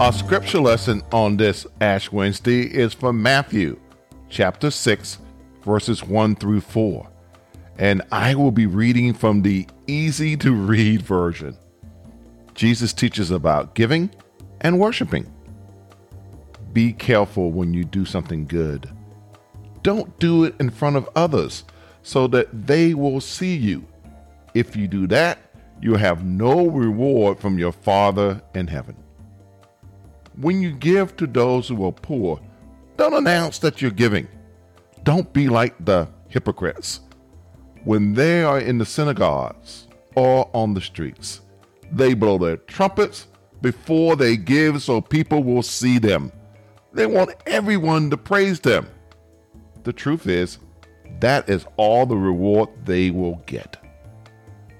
Our scripture lesson on this Ash Wednesday is from Matthew chapter 6, verses 1 through 4. And I will be reading from the easy-to-read version. Jesus teaches about giving and worshiping. Be careful when you do something good. Don't do it in front of others so that they will see you. If you do that, you'll have no reward from your Father in heaven. When you give to those who are poor, don't announce that you're giving. Don't be like the hypocrites. When they are in the synagogues or on the streets, they blow their trumpets before they give so people will see them. They want everyone to praise them. The truth is, that is all the reward they will get.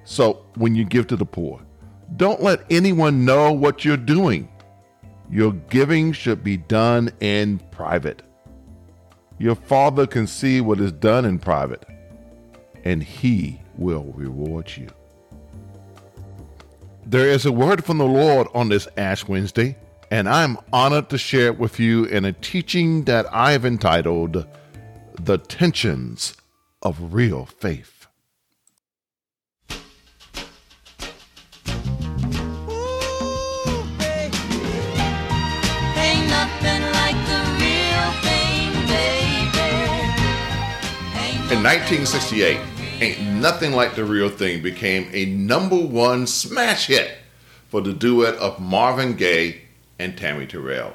So when you give to the poor, don't let anyone know what you're doing. Your giving should be done in private. Your Father can see what is done in private, and He will reward you. There is a word from the Lord on this Ash Wednesday, and I'm honored to share it with you in a teaching that I've entitled, The Tensions of Real Faith. In 1968, Ain't Nothing Like the Real Thing became a #1 smash hit for the duet of Marvin Gaye and Tammi Terrell.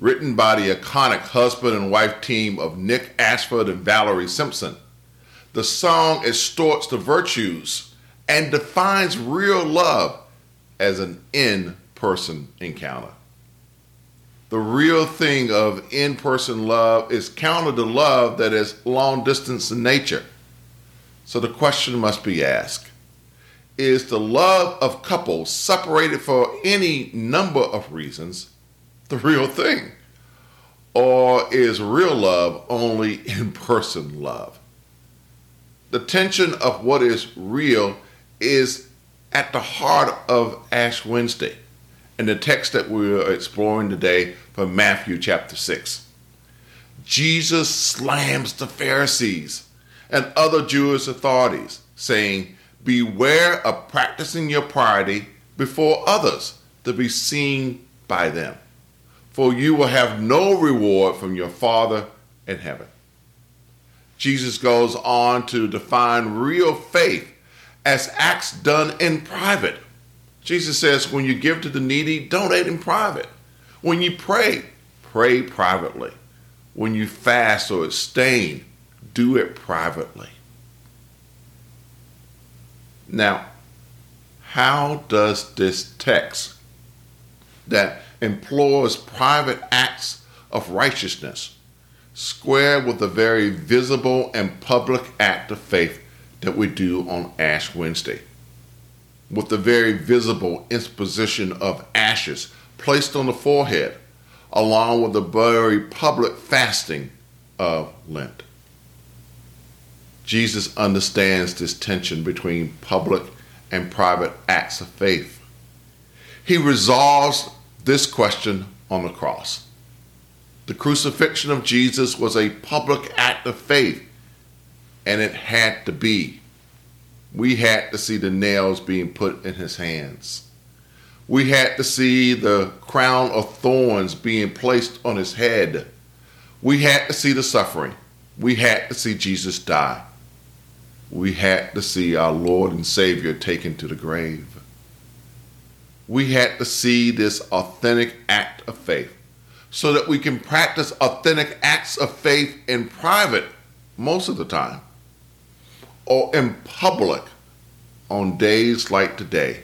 Written by the iconic husband and wife team of Nick Ashford and Valerie Simpson, the song extols the virtues and defines real love as an in-person encounter. The real thing of in-person love is counter to love that is long-distance in nature. So the question must be asked, is the love of couples separated for any number of reasons the real thing? Or is real love only in-person love? The tension of what is real is at the heart of Ash Wednesday. And the text that we're exploring today from Matthew chapter 6. Jesus slams the Pharisees and other Jewish authorities, saying, beware of practicing your piety before others to be seen by them, for you will have no reward from your Father in heaven. Jesus goes on to define real faith as acts done in private. Jesus says, when you give to the needy, donate in private. When you pray, pray privately. When you fast or abstain, do it privately. Now, how does this text that implores private acts of righteousness square with the very visible and public act of faith that we do on Ash Wednesday? With the very visible imposition of ashes placed on the forehead, along with the very public fasting of Lent. Jesus understands this tension between public and private acts of faith. He resolves this question on the cross. The crucifixion of Jesus was a public act of faith, and it had to be. We had to see the nails being put in his hands. We had to see the crown of thorns being placed on his head. We had to see the suffering. We had to see Jesus die. We had to see our Lord and Savior taken to the grave. We had to see this authentic act of faith so that we can practice authentic acts of faith in private most of the time, or in public on days like today,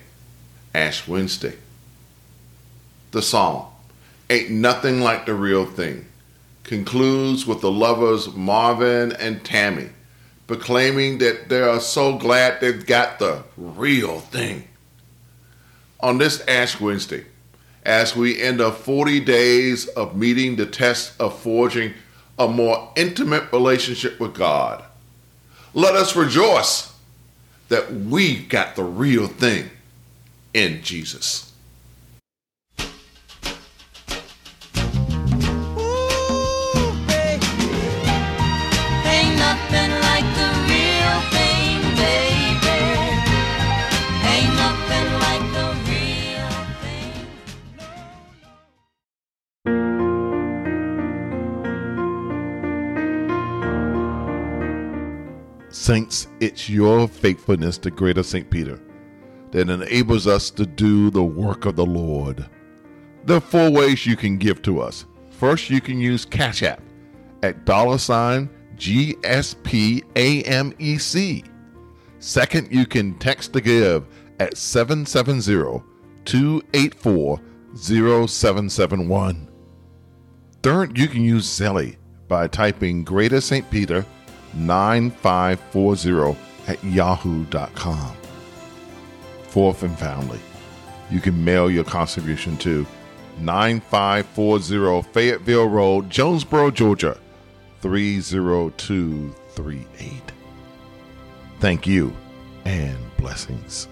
Ash Wednesday. The song, Ain't Nothing Like the Real Thing, concludes with the lovers Marvin and Tammi proclaiming that they are so glad they've got the real thing. On this Ash Wednesday, as we end up 40 days of meeting the test of forging a more intimate relationship with God, let us rejoice that we've got the real thing in Jesus. Saints, it's your faithfulness to Greater Saint Peter that enables us to do the work of the Lord. There are four ways you can give to us. First, you can use Cash App at $GSPAMEC. Second, you can text to give at 770-284-0771. Third, you can use Zelly by typing Greater Saint Peter 9540 at yahoo.com. Fourth and finally, you can mail your contribution to 9540 Fayetteville Road, Jonesboro, Georgia, 30238. Thank you and blessings.